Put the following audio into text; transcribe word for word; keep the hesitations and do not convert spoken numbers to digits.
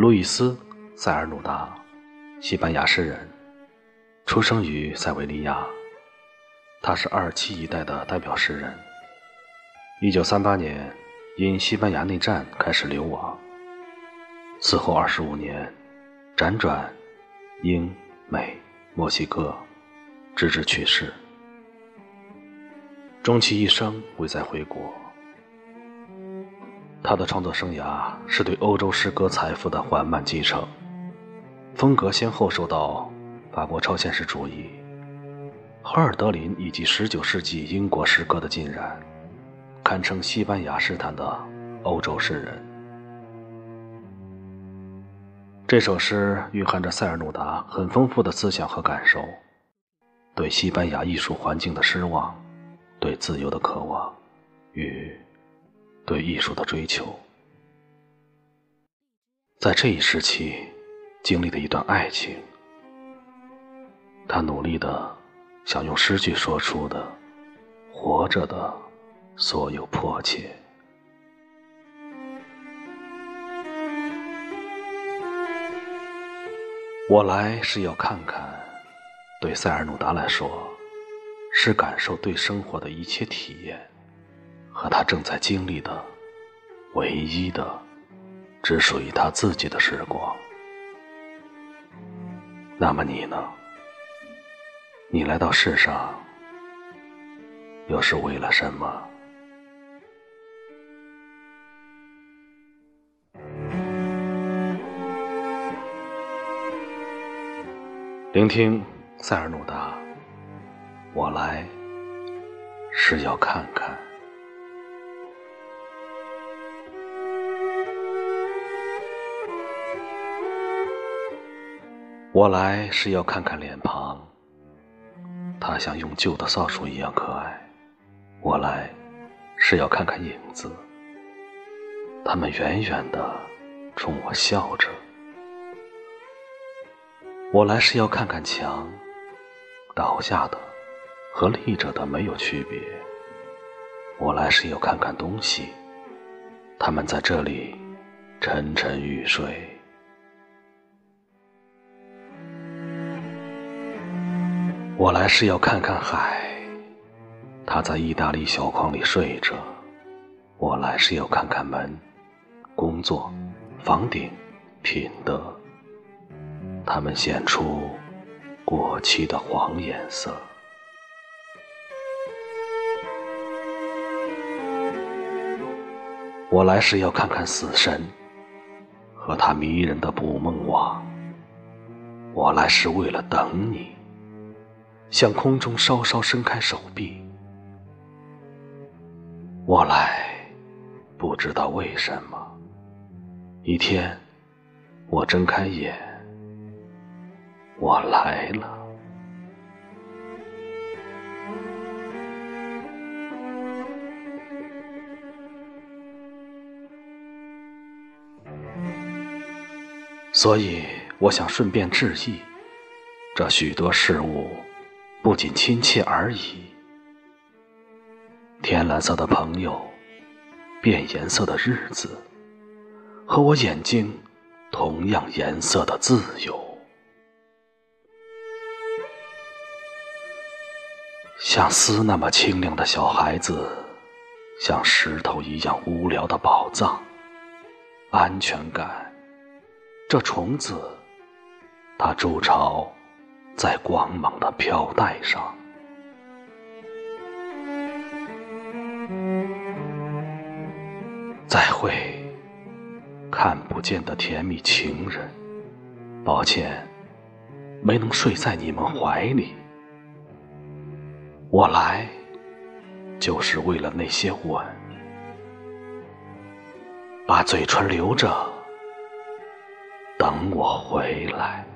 路易斯·塞尔努达，西班牙诗人，出生于塞维利亚。他是二七一代的代表诗人。一九三八年，因西班牙内战开始流亡，此后二十五年，辗转英、美、墨西哥，直至去世。终其一生未再回国。他的创作生涯是对欧洲诗歌财富的缓慢继承，风格先后受到法国超现实主义、荷尔德林以及十九世纪英国诗歌的浸染，堪称西班牙诗坛的欧洲诗人。这首诗蕴含着塞尔努达很丰富的思想和感受，对西班牙艺术环境的失望，对自由的渴望与对艺术的追求。在这一时期经历的一段爱情，他努力地想用诗句说出的活着的所有迫切。我来是要看看，对塞尔努达来说是感受对生活的一切体验和他正在经历的唯一的只属于他自己的时光。那么你呢？你来到世上又是为了什么？聆听塞尔努达，我来是要看看。我来是要看看脸庞，它像用旧的扫帚一样可爱。我来是要看看影子，它们远远地冲我笑着。我来是要看看墙，倒下的和立着的没有区别。我来是要看看东西，它们在这里沉沉欲睡。我来是要看看海，它在意大利小筐里睡着。我来是要看看门、工作、房顶、品德，它们显出过期的黄颜色。我来是要看看死神和他迷人的捕梦网。我来是为了等你，向空中稍稍伸开手臂。我来不知道为什么，一天我睁开眼，我来了。所以我想顺便致意，这许多事物不仅亲切而已，天蓝色的朋友，变颜色的日子，和我眼睛同样颜色的自由。像丝那么清亮的小孩子，像石头一样无聊的宝藏，安全感，这虫子，它筑巢在光芒的飘带上。再会，看不见的甜蜜情人，抱歉没能睡在你们怀里。我来就是为了那些吻，把嘴唇留着等我回来。